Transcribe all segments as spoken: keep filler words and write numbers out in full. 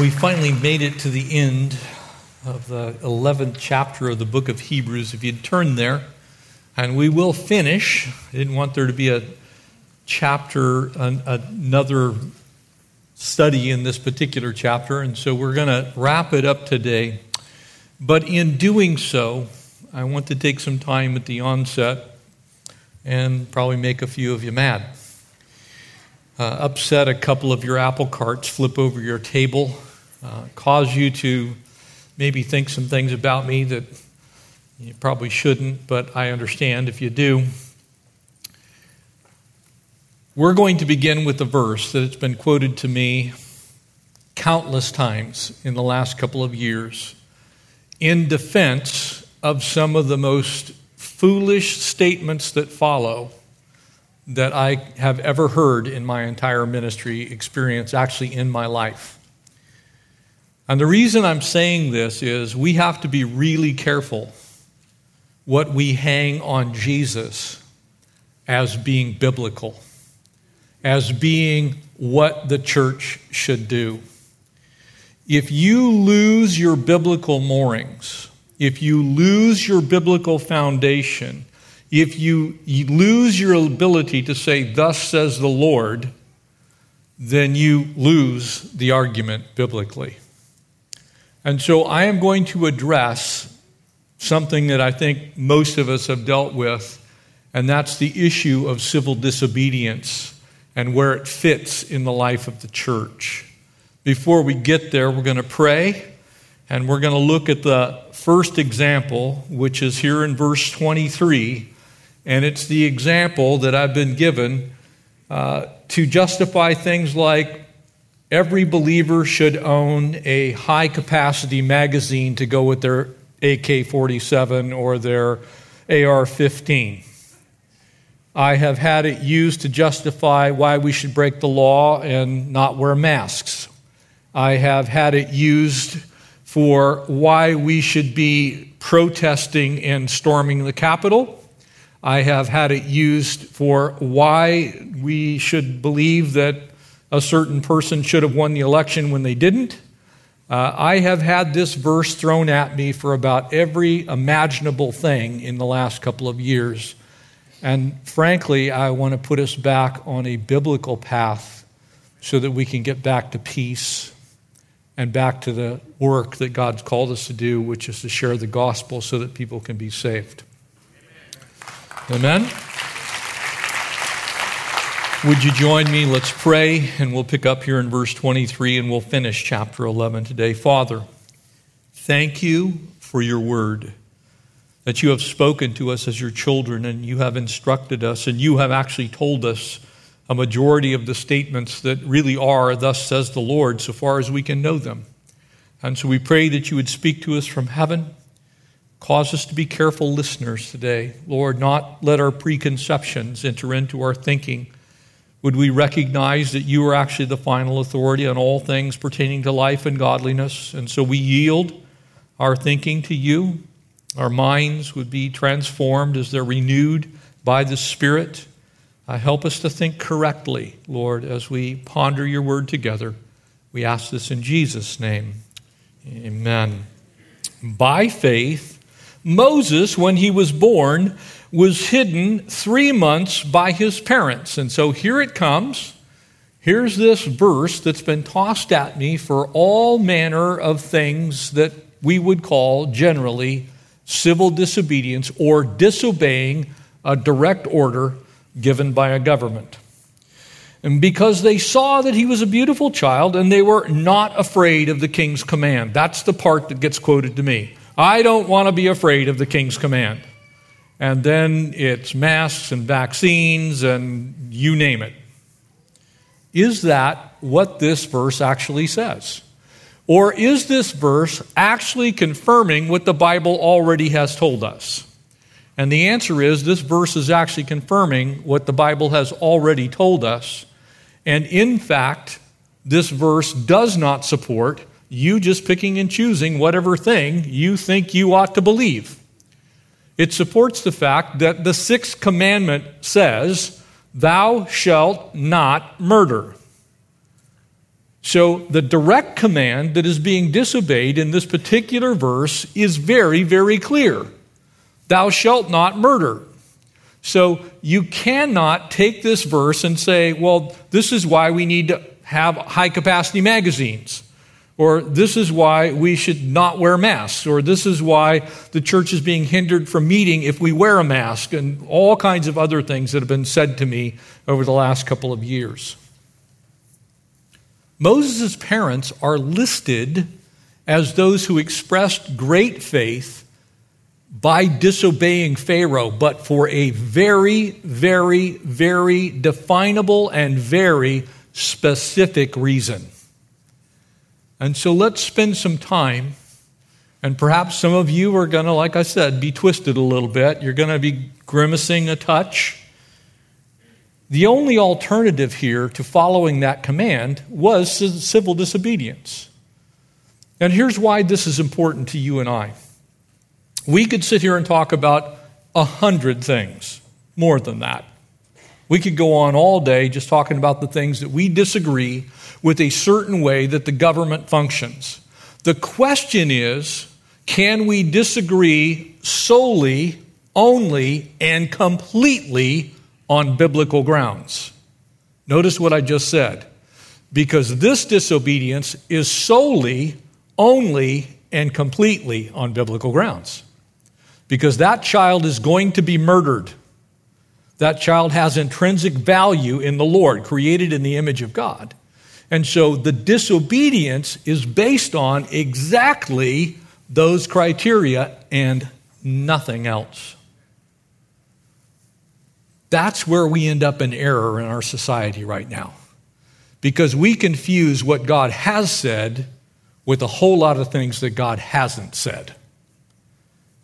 We finally made it to the end of the eleventh chapter of the book of Hebrews. If you'd turn there, and we will finish. I didn't want there to be a chapter, an, another study in this particular chapter, and so we're going to wrap it up today. But in doing so, I want to take some time at the onset and probably make a few of you mad. Uh, upset a couple of your apple carts, flip over your table, uh, cause you to maybe think some things about me that you probably shouldn't, but I understand if you do. We're going to begin with a verse that has been quoted to me countless times in the last couple of years in defense of some of the most foolish statements that follow that I have ever heard in my entire ministry experience, actually in my life. And the reason I'm saying this is we have to be really careful what we hang on Jesus as being biblical, as being what the church should do. If you lose your biblical moorings, if you lose your biblical foundation, if you, you lose your ability to say, thus says the Lord, then you lose the argument biblically. And so I am going to address something that I think most of us have dealt with, and that's the issue of civil disobedience and where it fits in the life of the church. Before we get there, we're going to pray, and we're going to look at the first example, which is here in verse twenty-three. And it's the example that I've been given uh, to justify things like every believer should own a high-capacity magazine to go with their A K forty-seven or their A R fifteen. I have had it used to justify why we should break the law and not wear masks. I have had it used for why we should be protesting and storming the Capitol. I have had it used for why we should believe that a certain person should have won the election when they didn't. Uh, I have had this verse thrown at me for about every imaginable thing in the last couple of years. And frankly, I want to put us back on a biblical path so that we can get back to peace and back to the work that God's called us to do, which is to share the gospel so that people can be saved. Amen. Would you join me? Let's pray, and we'll pick up here in verse twenty-three, and we'll finish chapter eleven today. Father, thank you for your word, that you have spoken to us as your children, and you have instructed us, and you have actually told us a majority of the statements that really are, thus says the Lord, so far as we can know them. And so we pray that you would speak to us from heaven. Cause us to be careful listeners today. Lord, not let our preconceptions enter into our thinking. Would we recognize that you are actually the final authority on all things pertaining to life and godliness? And so we yield our thinking to you. Our minds would be transformed as they're renewed by the Spirit. Uh, help us to think correctly, Lord, as we ponder your word together. We ask this in Jesus' name. Amen. By faith, Moses, when he was born, was hidden three months by his parents. And so here it comes. Here's this verse that's been tossed at me for all manner of things that we would call generally civil disobedience or disobeying a direct order given by a government. And because they saw that he was a beautiful child and they were not afraid of the king's command. That's the part that gets quoted to me. I don't want to be afraid of the king's command. And then it's masks and vaccines and you name it. Is that what this verse actually says? Or is this verse actually confirming what the Bible already has told us? And the answer is this verse is actually confirming what the Bible has already told us. And in fact, this verse does not support you just picking and choosing whatever thing you think you ought to believe. It supports the fact that the sixth commandment says, "Thou shalt not murder." So the direct command that is being disobeyed in this particular verse is very, very clear. Thou shalt not murder. So you cannot take this verse and say, well, this is why we need to have high-capacity magazines, or this is why we should not wear masks, or this is why the church is being hindered from meeting if we wear a mask, and all kinds of other things that have been said to me over the last couple of years. Moses' parents are listed as those who expressed great faith by disobeying Pharaoh, but for a very, very, very definable and very specific reason. And so let's spend some time, and perhaps some of you are going to, like I said, be twisted a little bit. You're going to be grimacing a touch. The only alternative here to following that command was civil disobedience. And here's why this is important to you and I. We could sit here and talk about a hundred things, more than that. We could go on all day just talking about the things that we disagree with a certain way that the government functions. The question is, can we disagree solely, only, and completely on biblical grounds? Notice what I just said. Because this disobedience is solely, only, and completely on biblical grounds. Because that child is going to be murdered. That child has intrinsic value in the Lord, created in the image of God. And so the disobedience is based on exactly those criteria and nothing else. That's where we end up in error in our society right now. Because we confuse what God has said with a whole lot of things that God hasn't said.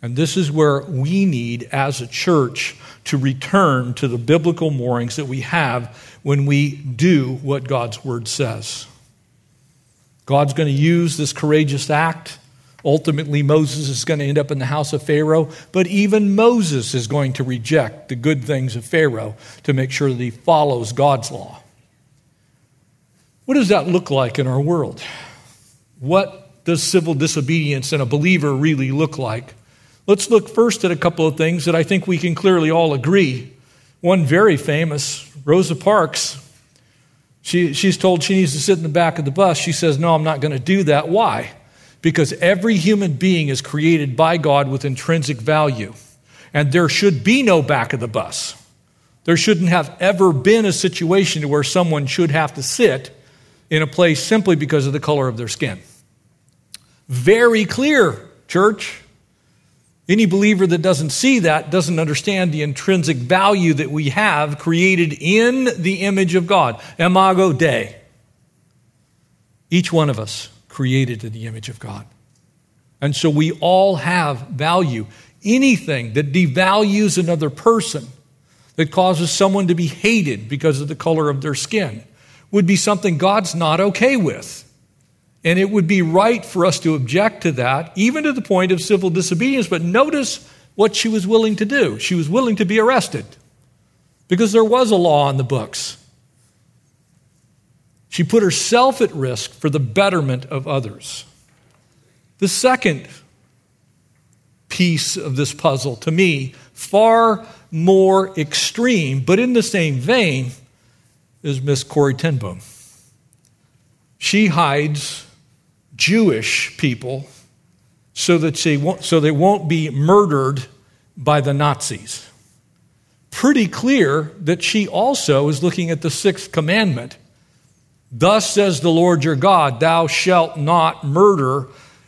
And this is where we need, as a church, to return to the biblical moorings that we have when we do what God's word says. God's going to use this courageous act. Ultimately, Moses is going to end up in the house of Pharaoh, but even Moses is going to reject the good things of Pharaoh to make sure that he follows God's law. What does that look like in our world? What does civil disobedience in a believer really look like? Let's look first at a couple of things that I think we can clearly all agree. One very famous, Rosa Parks. She, she's told she needs to sit in the back of the bus. She says, no, I'm not going to do that. Why? Because every human being is created by God with intrinsic value. And there should be no back of the bus. There shouldn't have ever been a situation where someone should have to sit in a place simply because of the color of their skin. Very clear, church. Any believer that doesn't see that doesn't understand the intrinsic value that we have created in the image of God. Imago Dei. Each one of us created in the image of God. And so we all have value. Anything that devalues another person, that causes someone to be hated because of the color of their skin, would be something God's not okay with. And it would be right for us to object to that, even to the point of civil disobedience. But notice what she was willing to do. She was willing to be arrested because there was a law on the books. She put herself at risk for the betterment of others. The second piece of this puzzle, to me, far more extreme, but in the same vein, is Miss Corrie Ten Boom. She hides Jewish people so that she won't, so they won't be murdered by the Nazis. Pretty clear that she also is looking at the sixth commandment. Thus says the Lord your God, thou shalt not murder.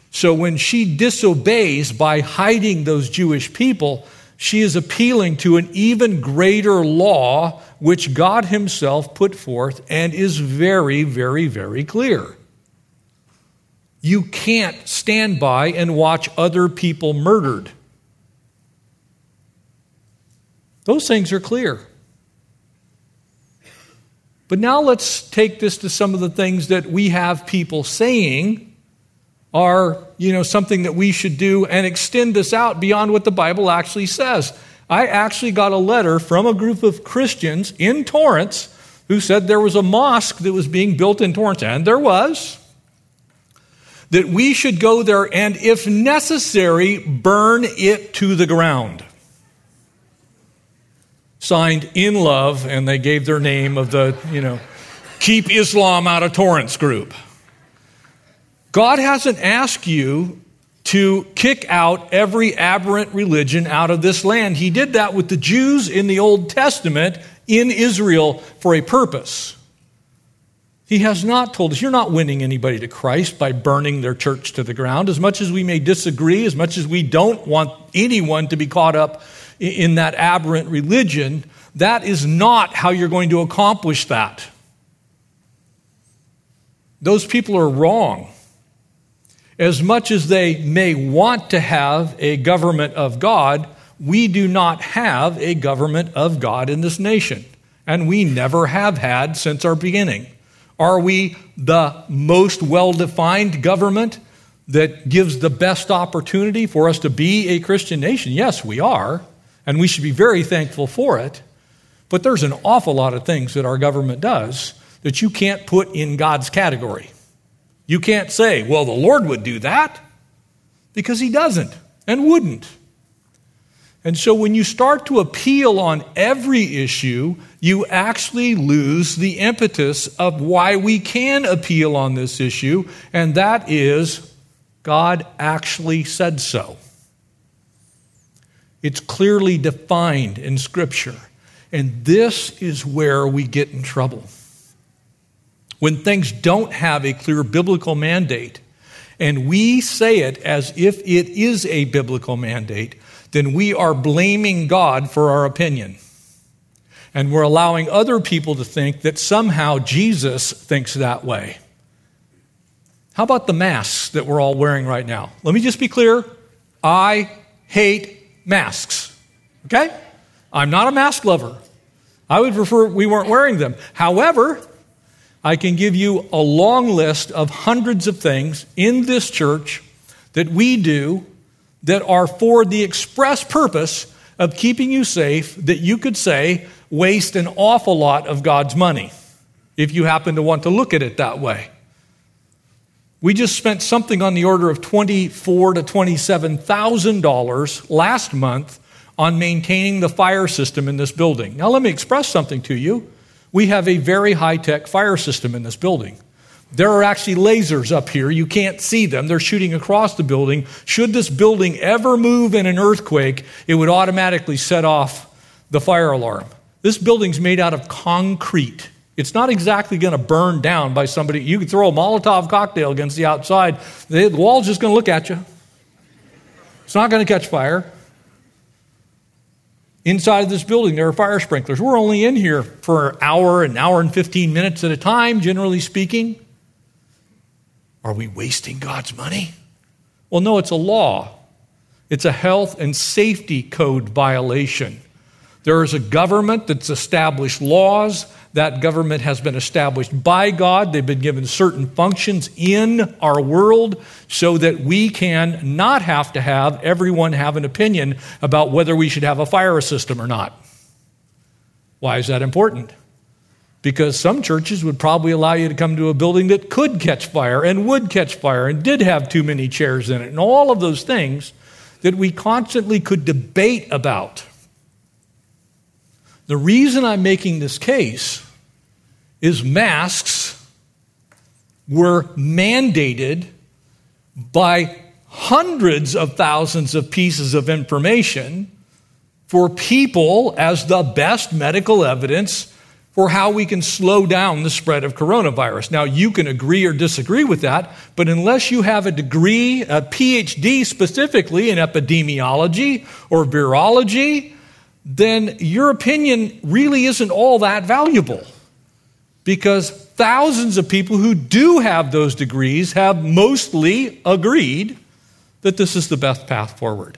So when she disobeys by hiding those Jewish people, she is appealing to an even greater law which God himself put forth and is very, very, very clear. You can't stand by and watch other people murdered. Those things are clear. But now let's take this to some of the things that we have people saying are, you know, something that we should do, and extend this out beyond what the Bible actually says. I actually got a letter from a group of Christians in Torrance who said there was a mosque that was being built in Torrance, and there was, that we should go there and, if necessary, burn it to the ground. Signed, in love, and they gave their name of the, you know, Keep Islam Out of Torrance group. God hasn't asked you to kick out every aberrant religion out of this land. He did that with the Jews in the Old Testament in Israel for a purpose. He has not told us, you're not winning anybody to Christ by burning their church to the ground. As much as we may disagree, as much as we don't want anyone to be caught up in that aberrant religion, that is not how you're going to accomplish that. Those people are wrong. As much as they may want to have a government of God, we do not have a government of God in this nation, and we never have had since our beginning. Are we the most well-defined government that gives the best opportunity for us to be a Christian nation? Yes, we are. And we should be very thankful for it. But there's an awful lot of things that our government does that you can't put in God's category. You can't say, well, the Lord would do that, because he doesn't and wouldn't. And so when you start to appeal on every issue, you actually lose the impetus of why we can appeal on this issue, and that is God actually said so. It's clearly defined in Scripture. And this is where we get in trouble. When things don't have a clear biblical mandate, and we say it as if it is a biblical mandate, then we are blaming God for our opinion. And we're allowing other people to think that somehow Jesus thinks that way. How about the masks that we're all wearing right now? Let me just be clear. I hate masks, okay? I'm not a mask lover. I would prefer we weren't wearing them. However, I can give you a long list of hundreds of things in this church that we do that are for the express purpose of keeping you safe, that you could say waste an awful lot of God's money if you happen to want to look at it that way. We just spent something on the order of twenty-four thousand to twenty-seven thousand dollars last month on maintaining the fire system in this building. Now, let me express something to you. We have a very high-tech fire system in this building. There are actually lasers up here. You can't see them. They're shooting across the building. Should this building ever move in an earthquake, it would automatically set off the fire alarm. This building's made out of concrete. It's not exactly going to burn down by somebody. You can throw a Molotov cocktail against the outside. The wall's just going to look at you. It's not going to catch fire. Inside of this building, there are fire sprinklers. We're only in here for an hour, an hour and fifteen minutes at a time, generally speaking. Are we wasting God's money? Well, no, it's a law. It's a health and safety code violation. There is a government that's established laws. That government has been established by God. They've been given certain functions in our world so that we can not have to have everyone have an opinion about whether we should have a fire system or not. Why is that important? Because some churches would probably allow you to come to a building that could catch fire and would catch fire and did have too many chairs in it, and all of those things that we constantly could debate about. The reason I'm making this case is masks were mandated by hundreds of thousands of pieces of information for people as the best medical evidence for how we can slow down the spread of coronavirus. Now, you can agree or disagree with that, but unless you have a degree, a P H D specifically in epidemiology or virology, then your opinion really isn't all that valuable, because thousands of people who do have those degrees have mostly agreed that this is the best path forward.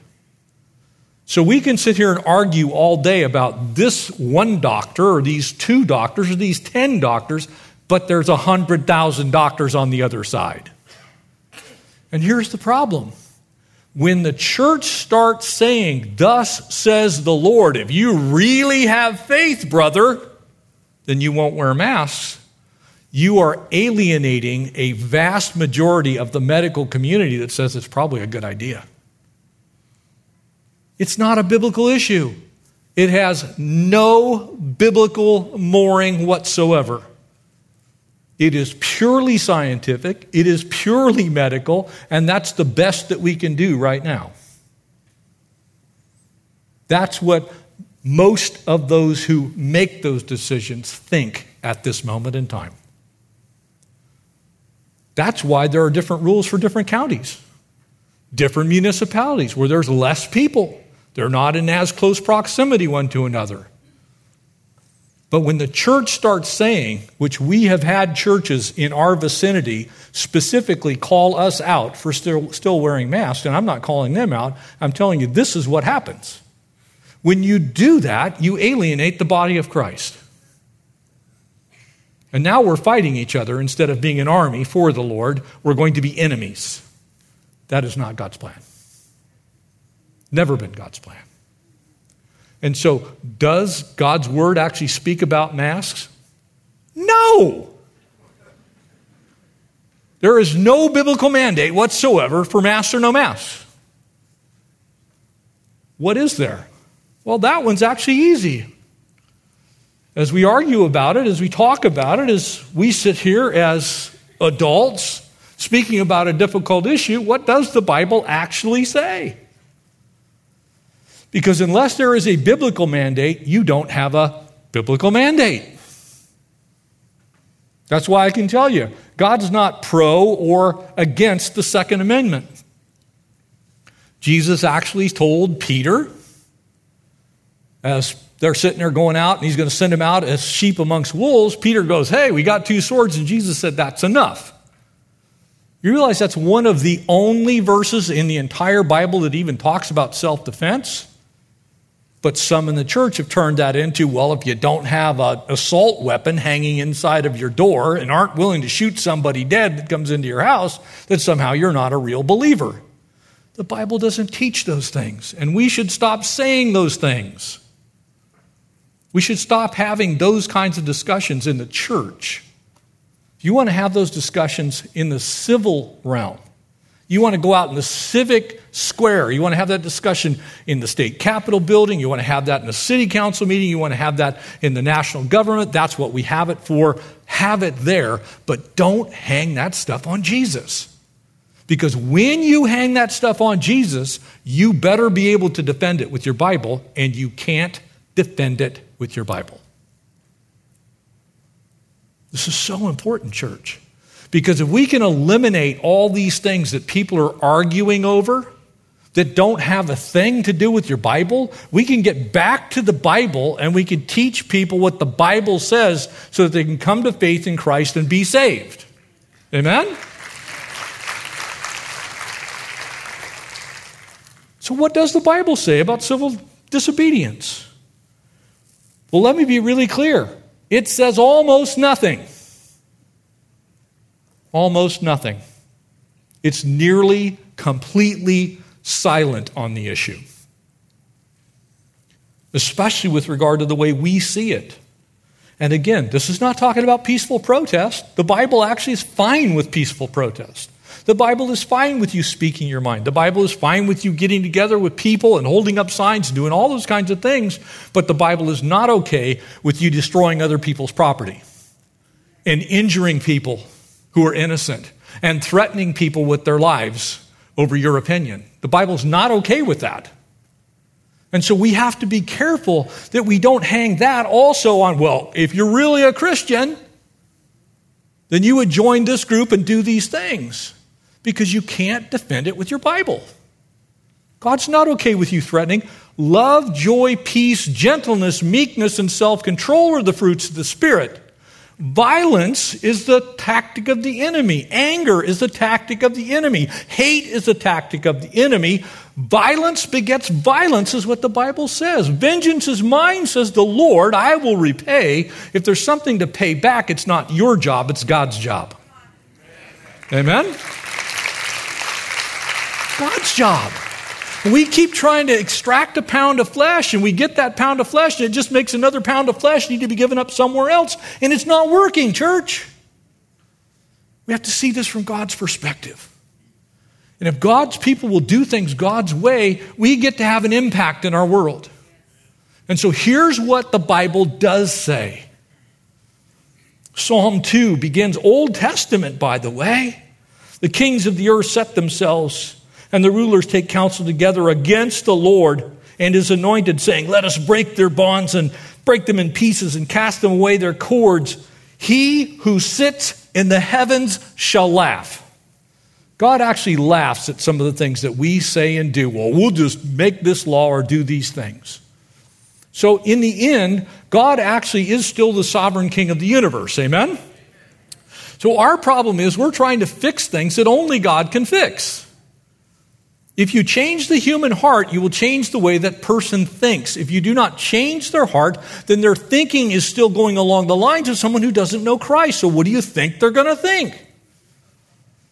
So we can sit here and argue all day about this one doctor or these two doctors or these ten doctors, but there's one hundred thousand doctors on the other side. And here's the problem. When the church starts saying, "Thus says the Lord," if you really have faith, brother, then you won't wear masks. You are alienating a vast majority of the medical community that says it's probably a good idea. It's not a biblical issue. It has no biblical mooring whatsoever. It is purely scientific. It is purely medical. And that's the best that we can do right now. That's what most of those who make those decisions think at this moment in time. That's why there are different rules for different counties, different municipalities where there's less people. They're not in as close proximity one to another. But when the church starts saying, which we have had churches in our vicinity specifically call us out for still, still wearing masks, and I'm not calling them out, I'm telling you this is what happens. When you do that, you alienate the body of Christ. And now we're fighting each other. Instead of being an army for the Lord, we're going to be enemies. That is not God's plan. Never been God's plan. And so, does God's word actually speak about masks? No! There is no biblical mandate whatsoever for masks or no masks. What is there? Well, that one's actually easy. As we argue about it, as we talk about it, as we sit here as adults speaking about a difficult issue, what does the Bible actually say? Because unless there is a biblical mandate, you don't have a biblical mandate. That's why I can tell you, God's not pro or against the Second Amendment. Jesus actually told Peter, as they're sitting there going out, and he's going to send him out as sheep amongst wolves, Peter goes, "Hey, we got two swords," and Jesus said, "That's enough." You realize that's one of the only verses in the entire Bible that even talks about self-defense? But some in the church have turned that into, well, if you don't have an assault weapon hanging inside of your door and aren't willing to shoot somebody dead that comes into your house, then somehow you're not a real believer. The Bible doesn't teach those things, and we should stop saying those things. We should stop having those kinds of discussions in the church. You want to have those discussions in the civil realm. You want to go out in the civic square. You want to have that discussion in the state capitol building. You want to have that in the city council meeting. You want to have that in the national government. That's what we have it for. Have it there, but don't hang that stuff on Jesus. Because when you hang that stuff on Jesus, you better be able to defend it with your Bible, and you can't defend it with your Bible. This is so important, church, because if we can eliminate all these things that people are arguing over that don't have a thing to do with your Bible, we can get back to the Bible and we can teach people what the Bible says so that they can come to faith in Christ and be saved. Amen? So what does the Bible say about civil disobedience? Well, let me be really clear. It says almost nothing. Almost nothing. It's nearly completely silent on the issue, especially with regard to the way we see it. And again, this is not talking about peaceful protest. The Bible actually is fine with peaceful protest. The Bible is fine with you speaking your mind. The Bible is fine with you getting together with people and holding up signs and doing all those kinds of things. But the Bible is not okay with you destroying other people's property and injuring people who are innocent and threatening people with their lives over your opinion. The Bible is not okay with that. And so we have to be careful that we don't hang that also on, well, if you're really a Christian, then you would join this group and do these things. Because you can't defend it with your Bible. God's not okay with you threatening. Love, joy, peace, gentleness, meekness, and self-control are the fruits of the Spirit. Violence is the tactic of the enemy. Anger is the tactic of the enemy. Hate is the tactic of the enemy. Violence begets violence is what the Bible says. Vengeance is mine, says the Lord. I will repay. If there's something to pay back, it's not your job, it's God's job. Amen? God's job. We keep trying to extract a pound of flesh, and we get that pound of flesh, and it just makes another pound of flesh need to be given up somewhere else, and it's not working, church. We have to see this from God's perspective. And if God's people will do things God's way, we get to have an impact in our world. And so here's what the Bible does say. Psalm two begins, Old Testament, by the way. The kings of the earth set themselves, and the rulers take counsel together against the Lord and his anointed, saying, let us break their bonds and break them in pieces and cast them away their cords. He who sits in the heavens shall laugh. God actually laughs at some of the things that we say and do. Well, we'll just make this law or do these things. So in the end, God actually is still the sovereign king of the universe. Amen? So our problem is we're trying to fix things that only God can fix. If you change the human heart, you will change the way that person thinks. If you do not change their heart, then their thinking is still going along the lines of someone who doesn't know Christ. So what do you think they're going to think?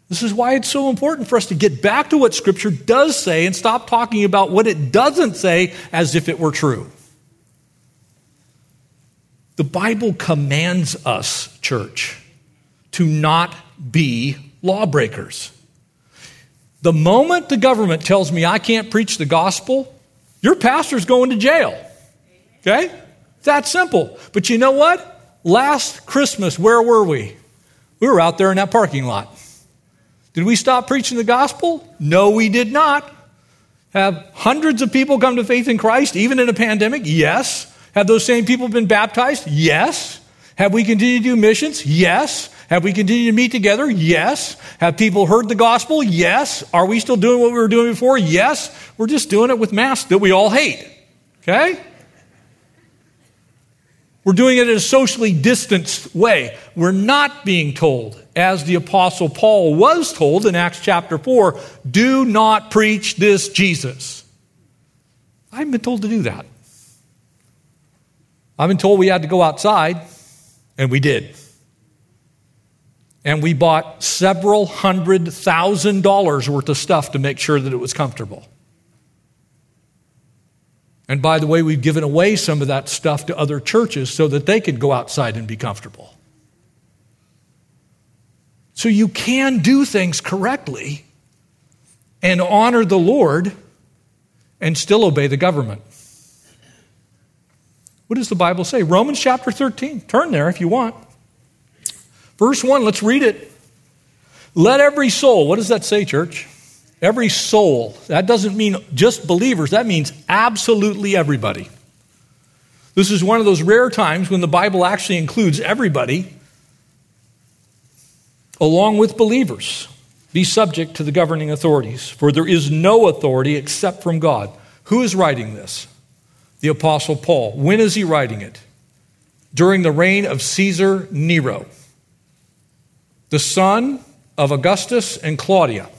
This is why it's so important for us to get back to what Scripture does say and stop talking about what it doesn't say as if it were true. The Bible commands us, church, to not be lawbreakers. The moment the government tells me I can't preach the gospel, your pastor's going to jail. Okay? It's that simple. But you know what? Last Christmas, where were we? We were out there in that parking lot. Did we stop preaching the gospel? No, we did not. Have hundreds of people come to faith in Christ, even in a pandemic? Yes. Have those same people been baptized? Yes. Have we continued to do missions? Yes. Have we continued to meet together? Yes. Have people heard the gospel? Yes. Are we still doing what we were doing before? Yes. We're just doing it with masks that we all hate. Okay? We're doing it in a socially distanced way. We're not being told, as the Apostle Paul was told in Acts chapter four, do not preach this Jesus. I haven't been told to do that. I've been told we had to go outside, and we did. And we bought several hundred thousand dollars worth of stuff to make sure that it was comfortable. And by the way, we've given away some of that stuff to other churches so that they could go outside and be comfortable. So you can do things correctly and honor the Lord and still obey the government. What does the Bible say? Romans chapter thirteen. Turn there if you want. Verse one, let's read it. Let every soul, what does that say, church? Every soul. That doesn't mean just believers. That means absolutely everybody. This is one of those rare times when the Bible actually includes everybody along with believers. Be subject to the governing authorities, for there is no authority except from God. Who is writing this? The Apostle Paul. When is he writing it? During the reign of Caesar Nero, the son of Augustus and Claudia.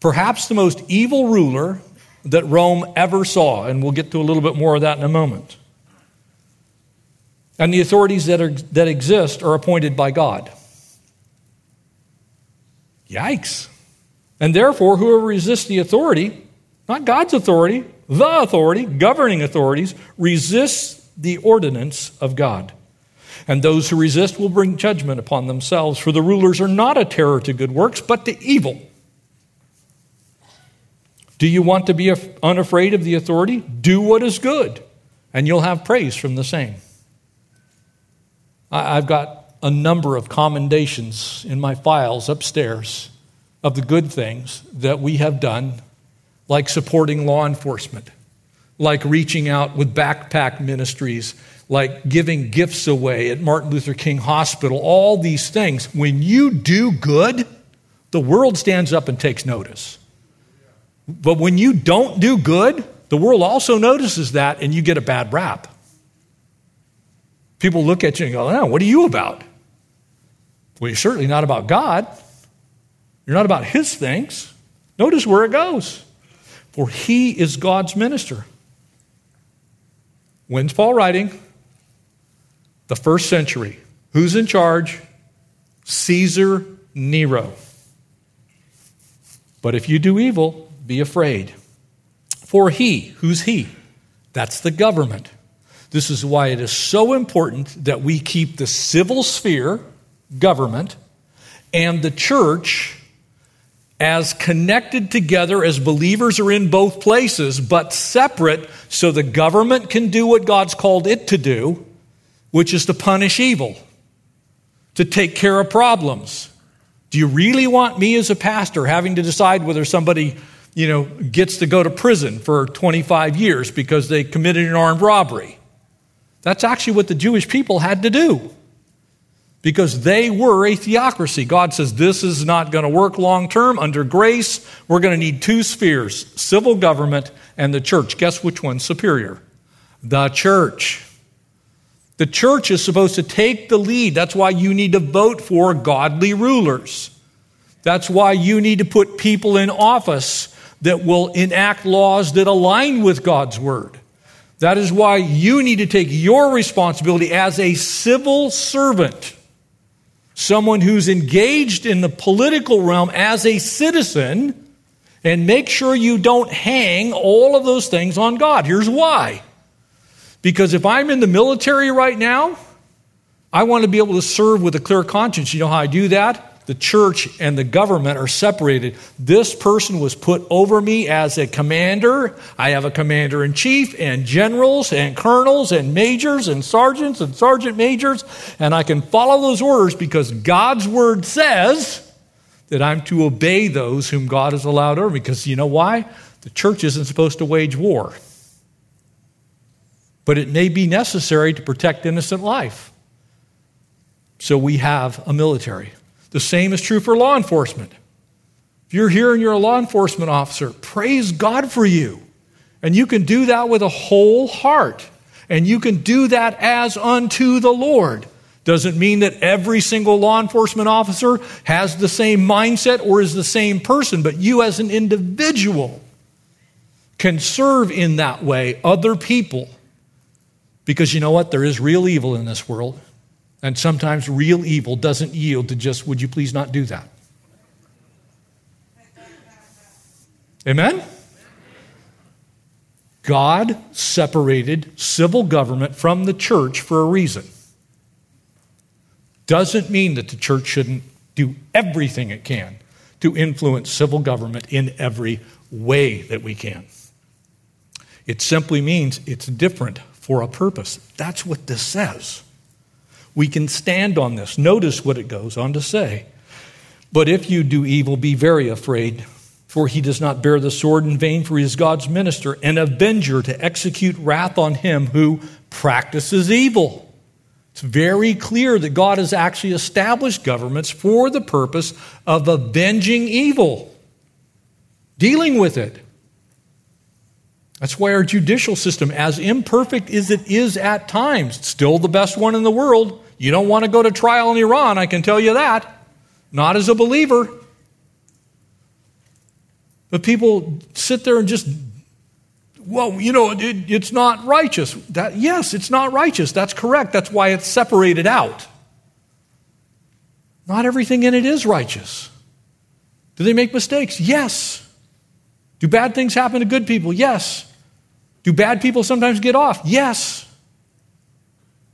Perhaps the most evil ruler that Rome ever saw, and we'll get to a little bit more of that in a moment. And the authorities that are, that exist are appointed by God. Yikes. And therefore, whoever resists the authority, not God's authority, the authority, governing authorities, resists the ordinance of God. And those who resist will bring judgment upon themselves, for the rulers are not a terror to good works, but to evil. Do you want to be unafraid of the authority? Do what is good, and you'll have praise from the same. I've got a number of commendations in my files upstairs of the good things that we have done, like supporting law enforcement, like reaching out with backpack ministries, like giving gifts away at Martin Luther King Hospital, all these things. When you do good, the world stands up and takes notice. But when you don't do good, the world also notices that, and you get a bad rap. People look at you and go, oh, what are you about? Well, you're certainly not about God. You're not about his things. Notice where it goes. For he is God's minister. When's Paul writing? The first century. Who's in charge? Caesar Nero. But if you do evil, be afraid. For he, who's he? That's the government. This is why it is so important that we keep the civil sphere, government, and the church as connected together as believers are in both places, but separate, so the government can do what God's called it to do, which is to punish evil, to take care of problems. Do you really want me as a pastor having to decide whether somebody, you know, gets to go to prison for twenty-five years because they committed an armed robbery? That's actually what the Jewish people had to do, because they were a theocracy. God says, this is not going to work long term. Under grace, we're going to need two spheres, civil government and the church. Guess which one's superior? The church. The church is supposed to take the lead. That's why you need to vote for godly rulers. That's why you need to put people in office that will enact laws that align with God's word. That is why you need to take your responsibility as a civil servant, someone who's engaged in the political realm as a citizen, and make sure you don't hang all of those things on God. Here's why. Because if I'm in the military right now, I want to be able to serve with a clear conscience. You know how I do that? The church and the government are separated. This person was put over me as a commander. I have a commander-in-chief and generals and colonels and majors and sergeants and sergeant majors, and I can follow those orders because God's word says that I'm to obey those whom God has allowed over me. Because you know why? The church isn't supposed to wage war. But it may be necessary to protect innocent life. So we have a military. The same is true for law enforcement. If you're here and you're a law enforcement officer, praise God for you. And you can do that with a whole heart. And you can do that as unto the Lord. Doesn't mean that every single law enforcement officer has the same mindset or is the same person, but you as an individual can serve in that way other people. Because you know what? There is real evil in this world. And sometimes real evil doesn't yield to just, would you please not do that? Amen? God separated civil government from the church for a reason. Doesn't mean that the church shouldn't do everything it can to influence civil government in every way that we can. It simply means it's different for a purpose. That's what this says. We can stand on this. Notice what it goes on to say. But if you do evil, be very afraid, for he does not bear the sword in vain, for he is God's minister, an avenger to execute wrath on him who practices evil. It's very clear that God has actually established governments for the purpose of avenging evil, dealing with it. That's why our judicial system, as imperfect as it is at times, still the best one in the world. You don't want to go to trial in Iran, I can tell you that. Not as a believer. But people sit there and just, well, you know, it, it's not righteous. That, yes, it's not righteous. That's correct. That's why it's separated out. Not everything in it is righteous. Do they make mistakes? Yes. Do bad things happen to good people? Yes. Do bad people sometimes get off? Yes.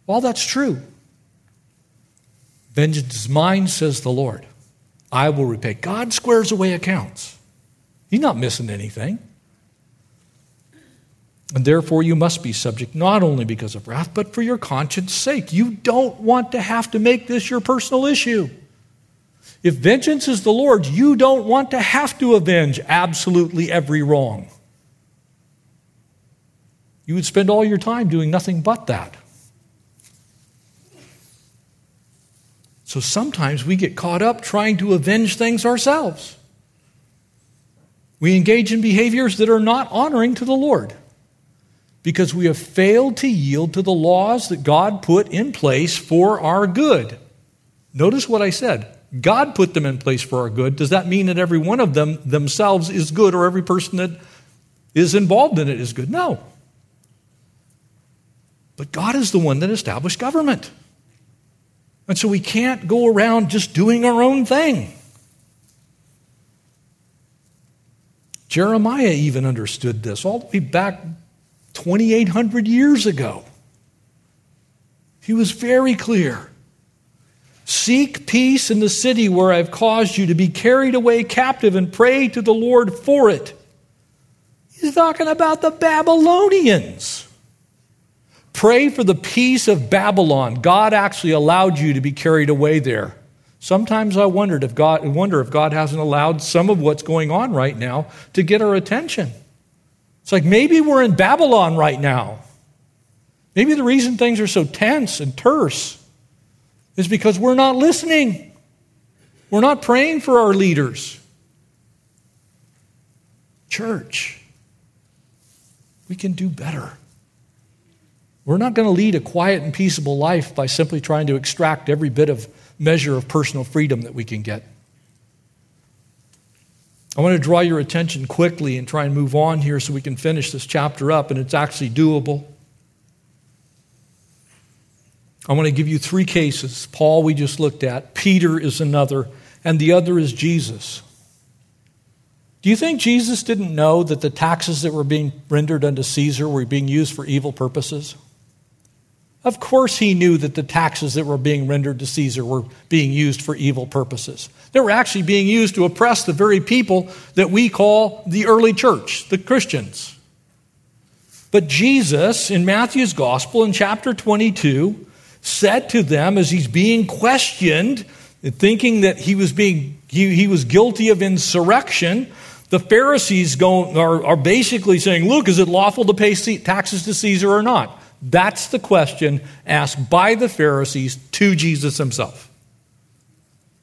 All that's true. Vengeance is mine, says the Lord. I will repay. God squares away accounts. He's not missing anything. And therefore you must be subject, not only because of wrath, but for your conscience' sake. You don't want to have to make this your personal issue. If vengeance is the Lord's, you don't want to have to avenge absolutely every wrong. You would spend all your time doing nothing but that. So sometimes we get caught up trying to avenge things ourselves. We engage in behaviors that are not honoring to the Lord. because we have failed to yield to the laws that God put in place for our good. Notice what I said. God put them in place for our good. Does that mean that every one of them themselves is good, or every person that is involved in it is good? No. But God is the one that established government. And so we can't go around just doing our own thing. Jeremiah even understood this all the way back twenty-eight hundred years ago. He was very clear. Seek peace in the city where I've caused you to be carried away captive, and pray to the Lord for it. He's talking about the Babylonians. Pray for the peace of Babylon. God actually allowed you to be carried away there. Sometimes I wondered if God, wonder if God hasn't allowed some of what's going on right now to get our attention. It's like maybe we're in Babylon right now. Maybe the reason things are so tense and terse is because we're not listening. We're not praying for our leaders. Church, we can do better. We're not going to lead a quiet and peaceable life by simply trying to extract every bit of measure of personal freedom that we can get. I want to draw your attention quickly and try and move on here so we can finish this chapter up, and it's actually doable. I want to give you three cases. Paul we just looked at, Peter is another, and the other is Jesus. Do you think Jesus didn't know that the taxes that were being rendered unto Caesar were being used for evil purposes? Of course he knew that the taxes that were being rendered to Caesar were being used for evil purposes. They were actually being used to oppress the very people that we call the early church, the Christians. But Jesus, in Matthew's gospel, in chapter twenty-two, said to them as he's being questioned, thinking that he was being he, he was guilty of insurrection, the Pharisees go, are, are basically saying, look, is it lawful to pay taxes to Caesar or not? That's the question asked by the Pharisees to Jesus himself.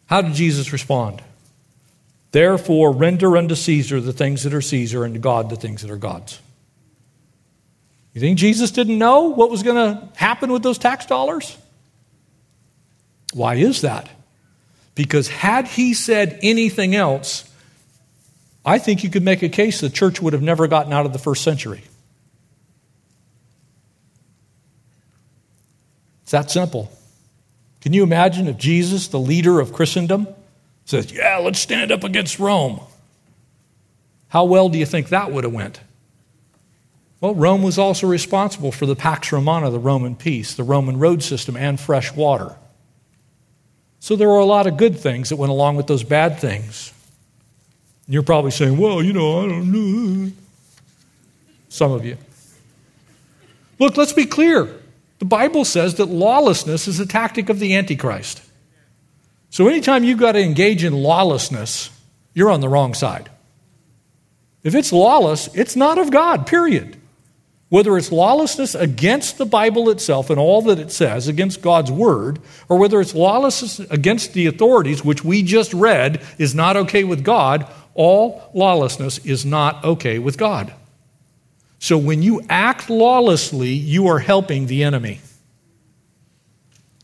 How did Jesus respond? Therefore, render unto Caesar the things that are Caesar, and to God the things that are God's. You think Jesus didn't know what was going to happen with those tax dollars? Why is that? Because had he said anything else, I think you could make a case the church would have never gotten out of the first century. It's that simple. Can you imagine if Jesus, the leader of Christendom, says, yeah, let's stand up against Rome? How well do you think that would have went? Well, Rome was also responsible for the Pax Romana, the Roman peace, the Roman road system, and fresh water. So there were a lot of good things that went along with those bad things. And you're probably saying, well, you know, I don't know. Some of you. Look, let's be clear. The Bible says that lawlessness is a tactic of the Antichrist. So anytime you've got to engage in lawlessness, you're on the wrong side. If it's lawless, it's not of God, period. Whether it's lawlessness against the Bible itself and all that it says, against God's word, or whether it's lawlessness against the authorities, which we just read is not okay with God, all lawlessness is not okay with God. So when you act lawlessly, you are helping the enemy.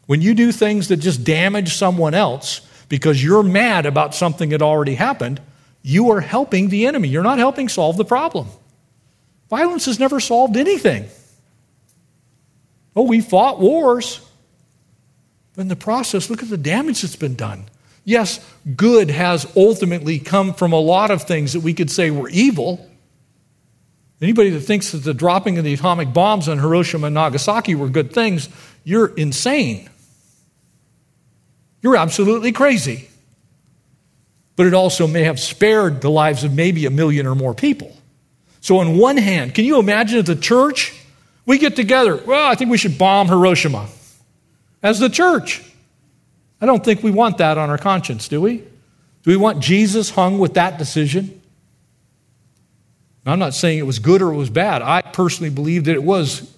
When you do things that just damage someone else because you're mad about something that already happened, you are helping the enemy. You're not helping solve the problem. Violence has never solved anything. Oh, we fought wars. But in the process, look at the damage that's been done. Yes, good has ultimately come from a lot of things that we could say were evil. Anybody that thinks that the dropping of the atomic bombs on Hiroshima and Nagasaki were good things, you're insane. You're absolutely crazy. But it also may have spared the lives of maybe a million or more people. So on one hand, can you imagine if the church, we get together, well, I think we should bomb Hiroshima as the church. I don't think we want that on our conscience, do we? Do we want Jesus hung with that decision? I'm not saying it was good or it was bad. I personally believe that it was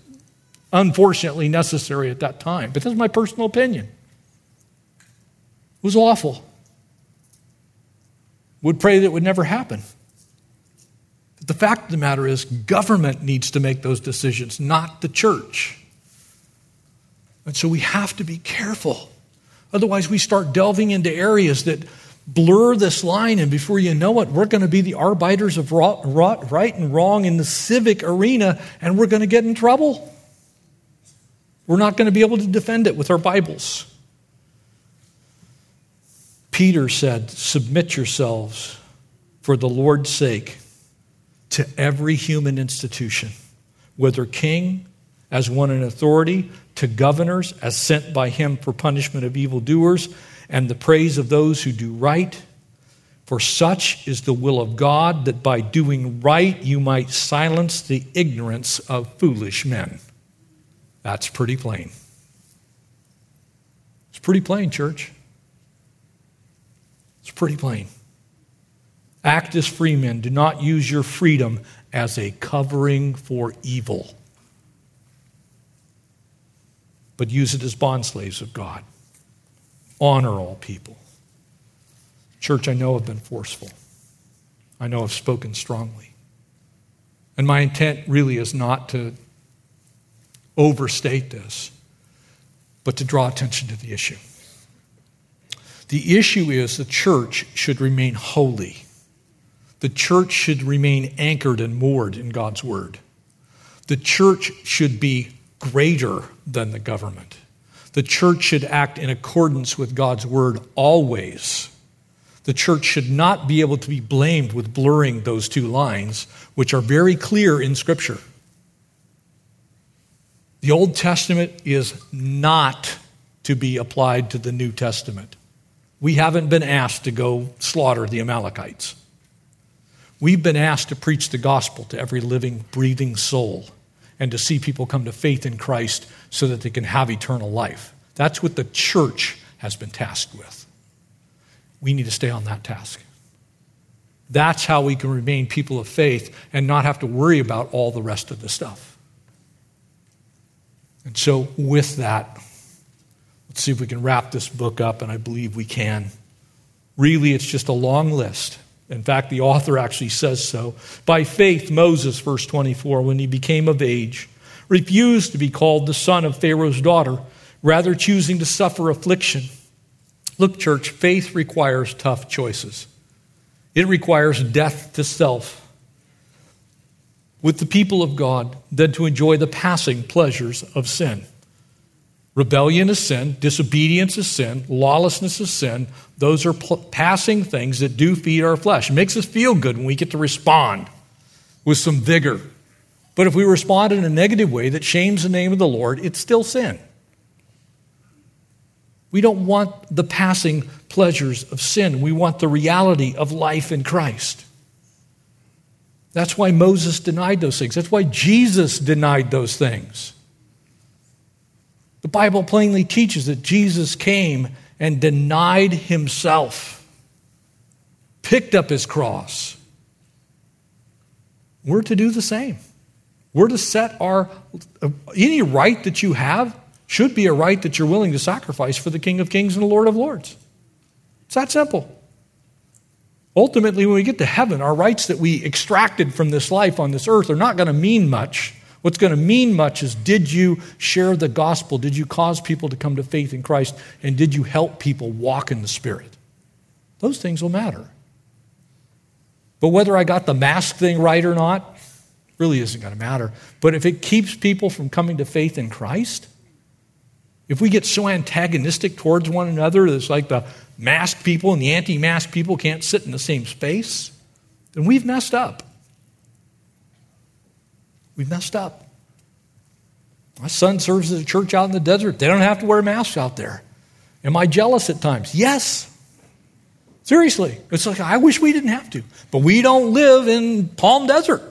unfortunately necessary at that time. But that's my personal opinion. It was awful. Would pray that it would never happen. The fact of the matter is, government needs to make those decisions, not the church. And so we have to be careful. Otherwise, we start delving into areas that blur this line, and before you know it, we're going to be the arbiters of right and wrong in the civic arena, and we're going to get in trouble. We're not going to be able to defend it with our Bibles. Peter said, "Submit yourselves for the Lord's sake to every human institution, whether king, as one in authority, to governors, as sent by him for punishment of evildoers, and the praise of those who do right. For such is the will of God, that by doing right you might silence the ignorance of foolish men." That's pretty plain. It's pretty plain, church. It's pretty plain. Act as free men. Do not use your freedom as a covering for evil, but use it as bondslaves of God. Honor all people. Church, I know I've been forceful. I know I've spoken strongly. And my intent really is not to overstate this, but to draw attention to the issue. The issue is the church should remain holy. The church should remain anchored and moored in God's word. The church should be greater than the government. The church should act in accordance with God's word always. The church should not be able to be blamed with blurring those two lines, which are very clear in Scripture. The Old Testament is not to be applied to the New Testament. We haven't been asked to go slaughter the Amalekites. We've been asked to preach the gospel to every living, breathing soul, and to see people come to faith in Christ so that they can have eternal life. That's what the church has been tasked with. We need to stay on that task. That's how we can remain people of faith and not have to worry about all the rest of the stuff. And so with that, let's see if we can wrap this book up, and I believe we can. Really, it's just a long list. In fact, the author actually says so. By faith, Moses, verse twenty-four, when he became of age, refused to be called the son of Pharaoh's daughter, rather choosing to suffer affliction. Look, church, faith requires tough choices. It requires death to self with the people of God than to enjoy the passing pleasures of sin. Rebellion is sin, disobedience is sin, lawlessness is sin. Those are pl- passing things that do feed our flesh. It makes us feel good when we get to respond with some vigor. But if we respond in a negative way that shames the name of the Lord, it's still sin. We don't want the passing pleasures of sin. We want the reality of life in Christ. That's why Moses denied those things. That's why Jesus denied those things. The Bible plainly teaches that Jesus came and denied himself, picked up his cross. We're to do the same. We're to set our, any right that you have should be a right that you're willing to sacrifice for the King of Kings and the Lord of Lords. It's that simple. Ultimately, when we get to heaven, our rights that we extracted from this life on this earth are not going to mean much. What's going to mean much is, did you share the gospel? Did you cause people to come to faith in Christ? And did you help people walk in the Spirit? Those things will matter. But whether I got the mask thing right or not really isn't going to matter. But if it keeps people from coming to faith in Christ, if we get so antagonistic towards one another, it's like the mask people and the anti-mask people can't sit in the same space, then we've messed up. We've messed up. My son serves at a church out in the desert. They don't have to wear masks out there. Am I jealous at times? Yes. Seriously. It's like, I wish we didn't have to. But we don't live in Palm Desert.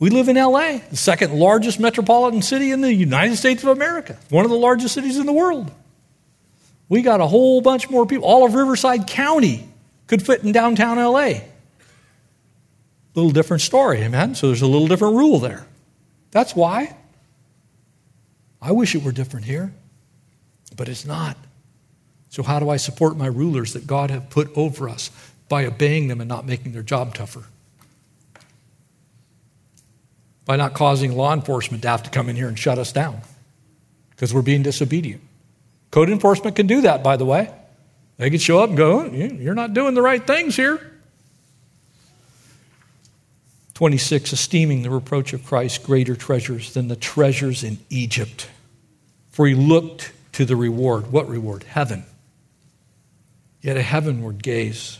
We live in L A, the second largest metropolitan city in the United States of America, one of the largest cities in the world. We got a whole bunch more people. All of Riverside County could fit in downtown L A Little different story, amen? So there's a little different rule there. That's why. I wish it were different here, but it's not. So how do I support my rulers that God have put over us? By obeying them and not making their job tougher. by not causing law enforcement to have to come in here and shut us down because we're being disobedient. Code enforcement can do that, by the way. They can show up and go, oh, you're not doing the right things here. twenty-six, esteeming the reproach of Christ greater treasures than the treasures in Egypt. For he looked to the reward. What reward? Heaven. He had a heavenward gaze.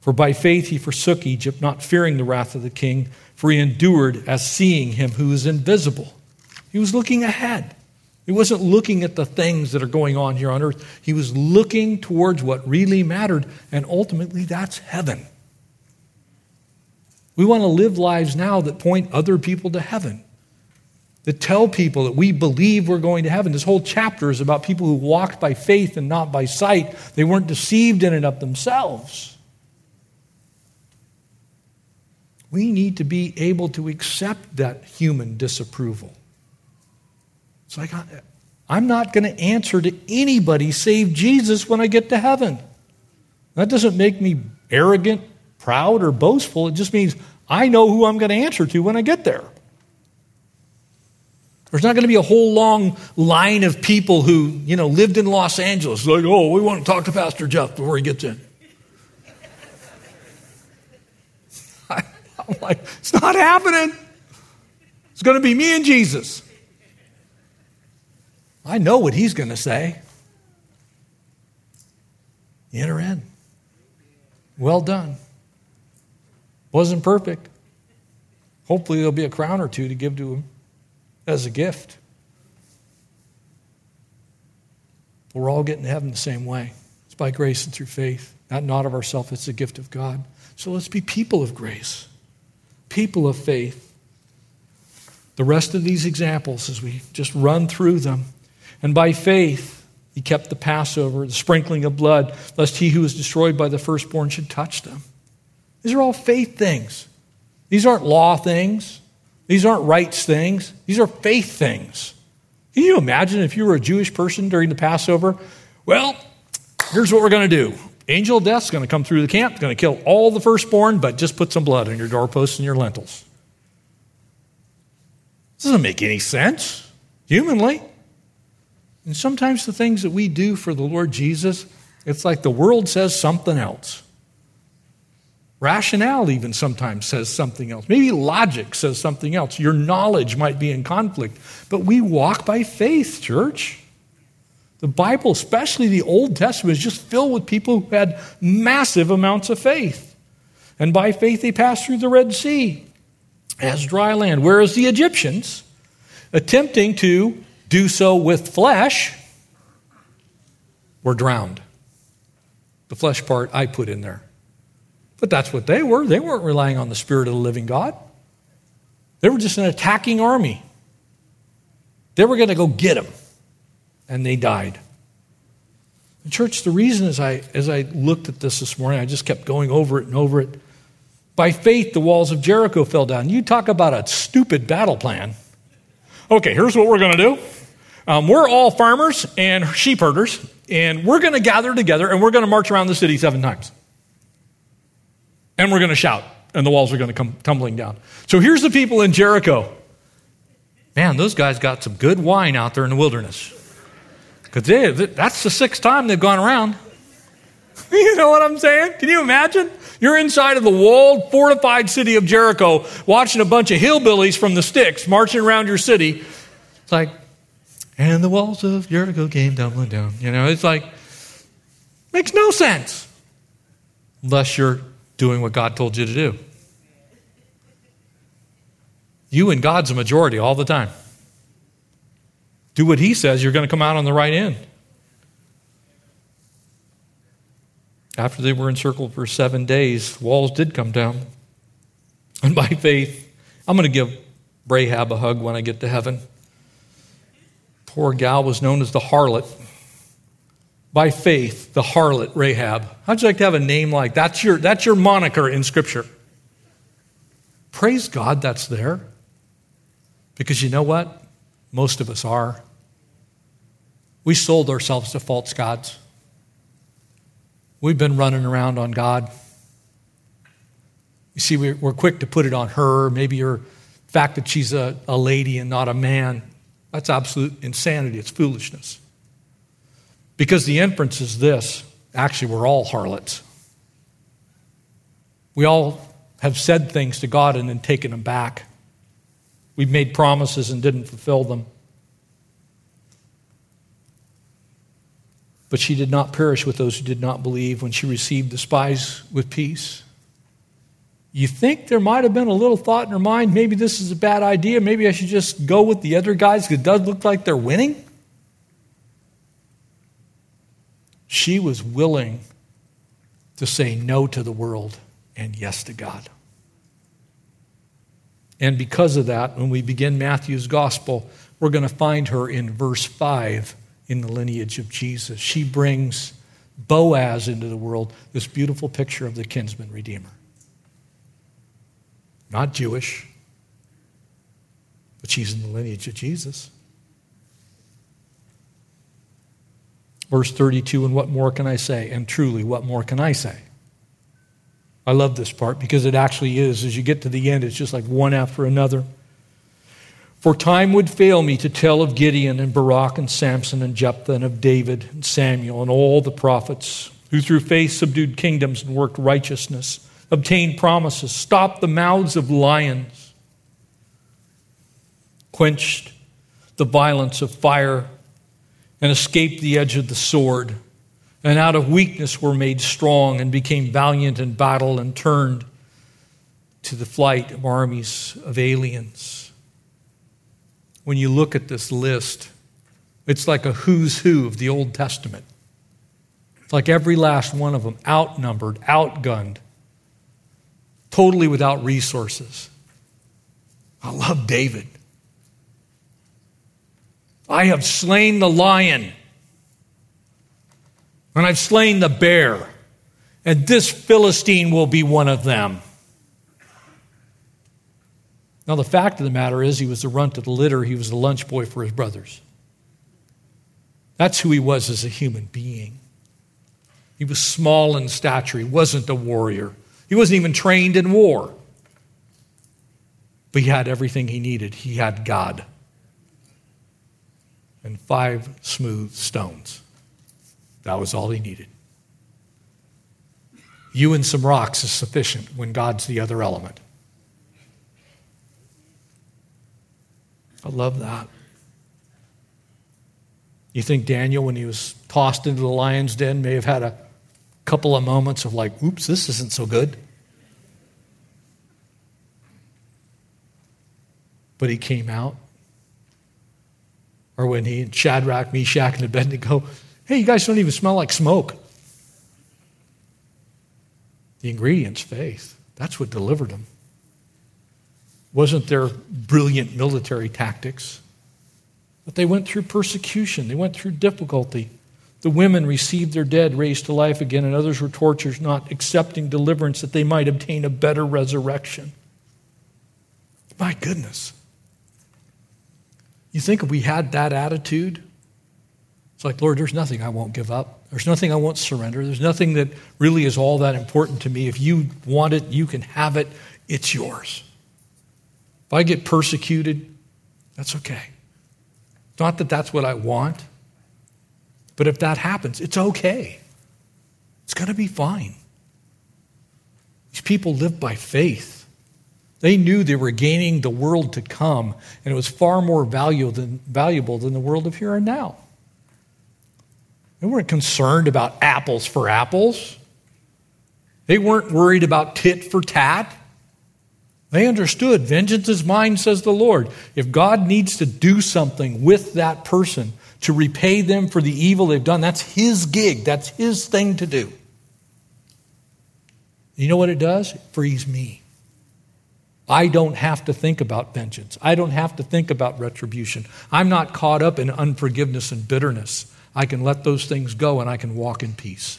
For by faith he forsook Egypt, not fearing the wrath of the king, for he endured as seeing him who is invisible. He was looking ahead. He wasn't looking at the things that are going on here on earth. He was looking towards what really mattered, and ultimately that's heaven. We want to live lives now that point other people to heaven, that tell people that we believe we're going to heaven. This whole chapter is about people who walked by faith and not by sight. They weren't deceived in and of themselves. We need to be able to accept that human disapproval. It's like, I'm not going to answer to anybody save Jesus when I get to heaven. That doesn't make me arrogant, proud, or boastful. It just means I know who I'm going to answer to when I get there. There's not going to be a whole long line of people who, you know, lived in Los Angeles. Like, oh, we want to talk to Pastor Jeff before he gets in. I, I'm like, it's not happening. It's going to be me and Jesus. I know what he's going to say. In or in. Well done. Wasn't perfect. Hopefully there'll be a crown or two to give to him as a gift. But we're all getting to heaven the same way. It's by grace and through faith. Not not of ourselves, it's a gift of God. So let's be people of grace. People of faith. The rest of these examples, as we just run through them. And by faith, he kept the Passover, the sprinkling of blood, lest he who was destroyed by the firstborn should touch them. These are all faith things. These aren't law things. These aren't rights things. These are faith things. Can you imagine if you were a Jewish person during the Passover? Well, here's what we're going to do. Angel of death's going to come through the camp. It's going to kill all the firstborn, but just put some blood on your doorposts and your lentils. This doesn't make any sense, humanly. And sometimes the things that we do for the Lord Jesus, it's like the world says something else. Rationale even sometimes says something else. Maybe logic says something else. Your knowledge might be in conflict. But we walk by faith, church. The Bible, especially the Old Testament, is just filled with people who had massive amounts of faith. And by faith they passed through the Red Sea as dry land. Whereas the Egyptians, attempting to do so with flesh, were drowned. The flesh part I put in there. But that's what they were. They weren't relying on the Spirit of the living God. They were just an attacking army. They were going to go get them, and they died. And church, the reason is I, as I looked at this this morning, I just kept going over it and over it. By faith, the walls of Jericho fell down. You talk about a stupid battle plan. Okay, here's what we're going to do. Um, we're all farmers and sheep herders, and we're going to gather together, and we're going to march around the city seven times. And we're going to shout, and the walls are going to come tumbling down. So here's the people in Jericho. Man, those guys got some good wine out there in the wilderness. Because that's the sixth time they've gone around. You know what I'm saying? Can you imagine? You're inside of the walled, fortified city of Jericho, watching a bunch of hillbillies from the sticks marching around your city. It's like, and the walls of Jericho came tumbling down. You know, it's like, makes no sense. Unless you're doing what God told you to do. You and God's a majority all the time. Do what he says, you're going to come out on the right end. After they were encircled for seven days, walls did come down. And by faith, I'm going to give Rahab a hug when I get to heaven. Poor gal was known as the harlot. By faith, the harlot Rahab. How'd you like to have a name like that? That's your, that's your moniker in Scripture. Praise God that's there. Because you know what? Most of us are. We sold ourselves to false gods. We've been running around on God. You see, we're quick to put it on her. Maybe you're fact that she's a, a lady and not a man, that's absolute insanity. It's foolishness. Because the inference is this. Actually, we're all harlots. We all have said things to God and then taken them back. We've made promises and didn't fulfill them. But she did not perish with those who did not believe when she received the spies with peace. You think there might have been a little thought in her mind, maybe this is a bad idea, maybe I should just go with the other guys because it does look like they're winning? She was willing to say no to the world and yes to God. And because of that, when we begin Matthew's gospel, we're going to find her in verse five in the lineage of Jesus. She brings Boaz into the world, this beautiful picture of the kinsman redeemer. Not Jewish, but she's in the lineage of Jesus. Verse thirty-two, and what more can I say? And truly, what more can I say? I love this part because it actually is. As you get to the end, it's just like one after another. For time would fail me to tell of Gideon and Barak and Samson and Jephthah and of David and Samuel and all the prophets who through faith subdued kingdoms and worked righteousness, obtained promises, stopped the mouths of lions, quenched the violence of fire, and escaped the edge of the sword, and out of weakness were made strong and became valiant in battle and turned to the flight of armies of aliens. When you look at this list, it's like a who's who of the Old Testament. It's like every last one of them outnumbered, outgunned, totally without resources. I love David. I have slain the lion, and I've slain the bear, and this Philistine will be one of them. Now, the fact of the matter is he was the runt of the litter. He was the lunch boy for his brothers. That's who he was as a human being. He was small in stature. He wasn't a warrior. He wasn't even trained in war. But he had everything he needed. He had God and five smooth stones. That was all he needed. You and some rocks is sufficient when God's the other element. I love that. You think Daniel, when he was tossed into the lion's den, may have had a couple of moments of like, oops, this isn't so good. But he came out. Or when he and Shadrach, Meshach, and Abednego, hey, you guys don't even smell like smoke. The ingredient's faith. That's what delivered them. Wasn't their brilliant military tactics. But they went through persecution. They went through difficulty. The women received their dead raised to life again, and others were tortured, not accepting deliverance that they might obtain a better resurrection. My goodness. You think if we had that attitude, it's like, Lord, there's nothing I won't give up. There's nothing I won't surrender. There's nothing that really is all that important to me. If you want it, you can have it. It's yours. If I get persecuted, that's okay. Not that that's what I want, but if that happens, it's okay. It's going to be fine. These people lived by faith. They knew they were gaining the world to come, and it was far more valuable than, valuable than the world of here and now. They weren't concerned about apples for apples. They weren't worried about tit for tat. They understood, vengeance is mine, says the Lord. If God needs to do something with that person to repay them for the evil they've done, that's his gig. That's his thing to do. You know what it does? It frees me. I don't have to think about vengeance. I don't have to think about retribution. I'm not caught up in unforgiveness and bitterness. I can let those things go and I can walk in peace.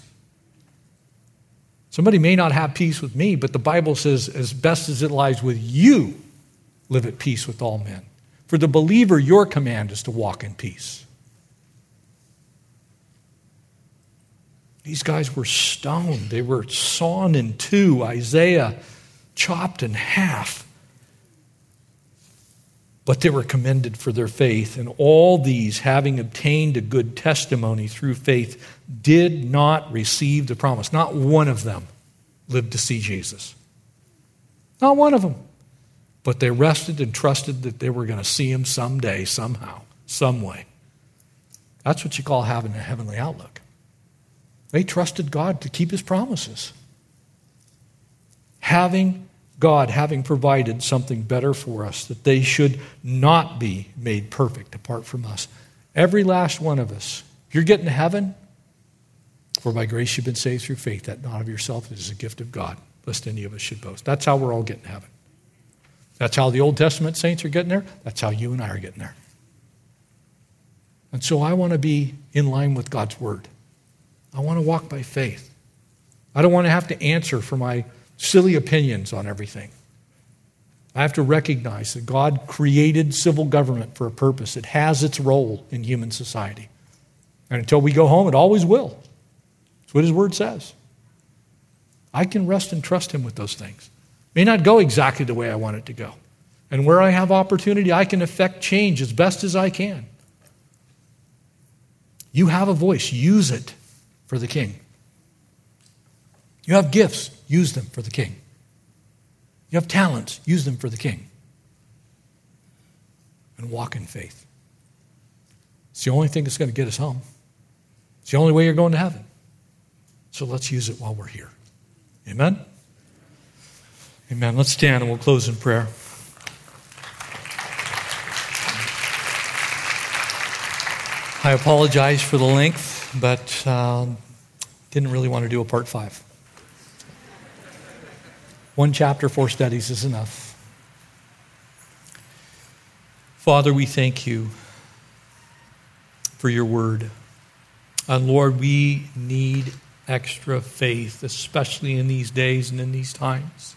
Somebody may not have peace with me, but the Bible says, as best as it lies with you, live at peace with all men. For the believer, your command is to walk in peace. These guys were stoned. They were sawn in two. Isaiah chopped in half. But they were commended for their faith, and all these, having obtained a good testimony through faith, did not receive the promise. Not one of them lived to see Jesus. Not one of them. But they rested and trusted that they were going to see him someday, somehow, some way. That's what you call having a heavenly outlook. They trusted God to keep his promises. Having God, having provided something better for us, that they should not be made perfect apart from us. Every last one of us. If you're getting to heaven, for by grace you've been saved through faith, that not of yourself, it is a gift of God, lest any of us should boast. That's how we're all getting to heaven. That's how the Old Testament saints are getting there. That's how you and I are getting there. And so I want to be in line with God's word. I want to walk by faith. I don't want to have to answer for my silly opinions on everything. I have to recognize that God created civil government for a purpose. It has its role in human society. And until we go home, it always will. That's what his word says. I can rest and trust him with those things. It may not go exactly the way I want it to go. And where I have opportunity, I can affect change as best as I can. You have a voice. Use it for the king. You have gifts. Use them for the king. You have talents. Use them for the king. And walk in faith. It's the only thing that's going to get us home. It's the only way you're going to heaven. So let's use it while we're here. Amen? Amen. Let's stand and we'll close in prayer. I apologize for the length, but um, didn't really want to do a part five. One chapter, four studies is enough. Father, we thank you for your word. And Lord, we need extra faith, especially in these days and in these times.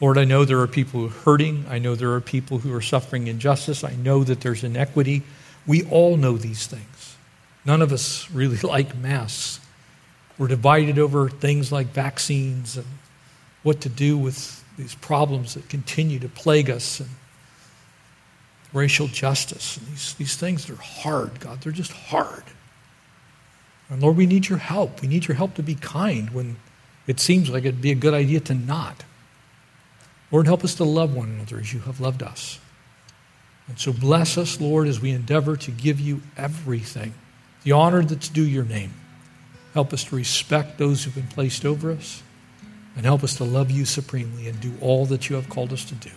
Lord, I know there are people who are hurting. I know there are people who are suffering injustice. I know that there's inequity. We all know these things. None of us really like masks. We're divided over things like vaccines and what to do with these problems that continue to plague us, and racial justice. And these, these things that are hard, God. They're just hard. And Lord, we need your help. We need your help to be kind when it seems like it'd be a good idea to not. Lord, help us to love one another as you have loved us. And so bless us, Lord, as we endeavor to give you everything, the honor that's due your name. Help us to respect those who've been placed over us. And help us to love you supremely and do all that you have called us to do.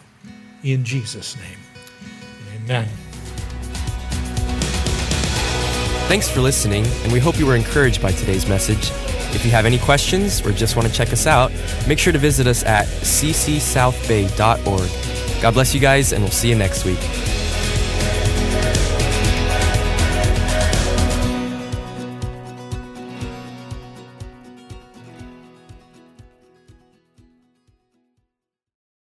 In Jesus' name, amen. Thanks for listening, and we hope you were encouraged by today's message. If you have any questions or just want to check us out, make sure to visit us at c c south bay dot org. God bless you guys, and we'll see you next week.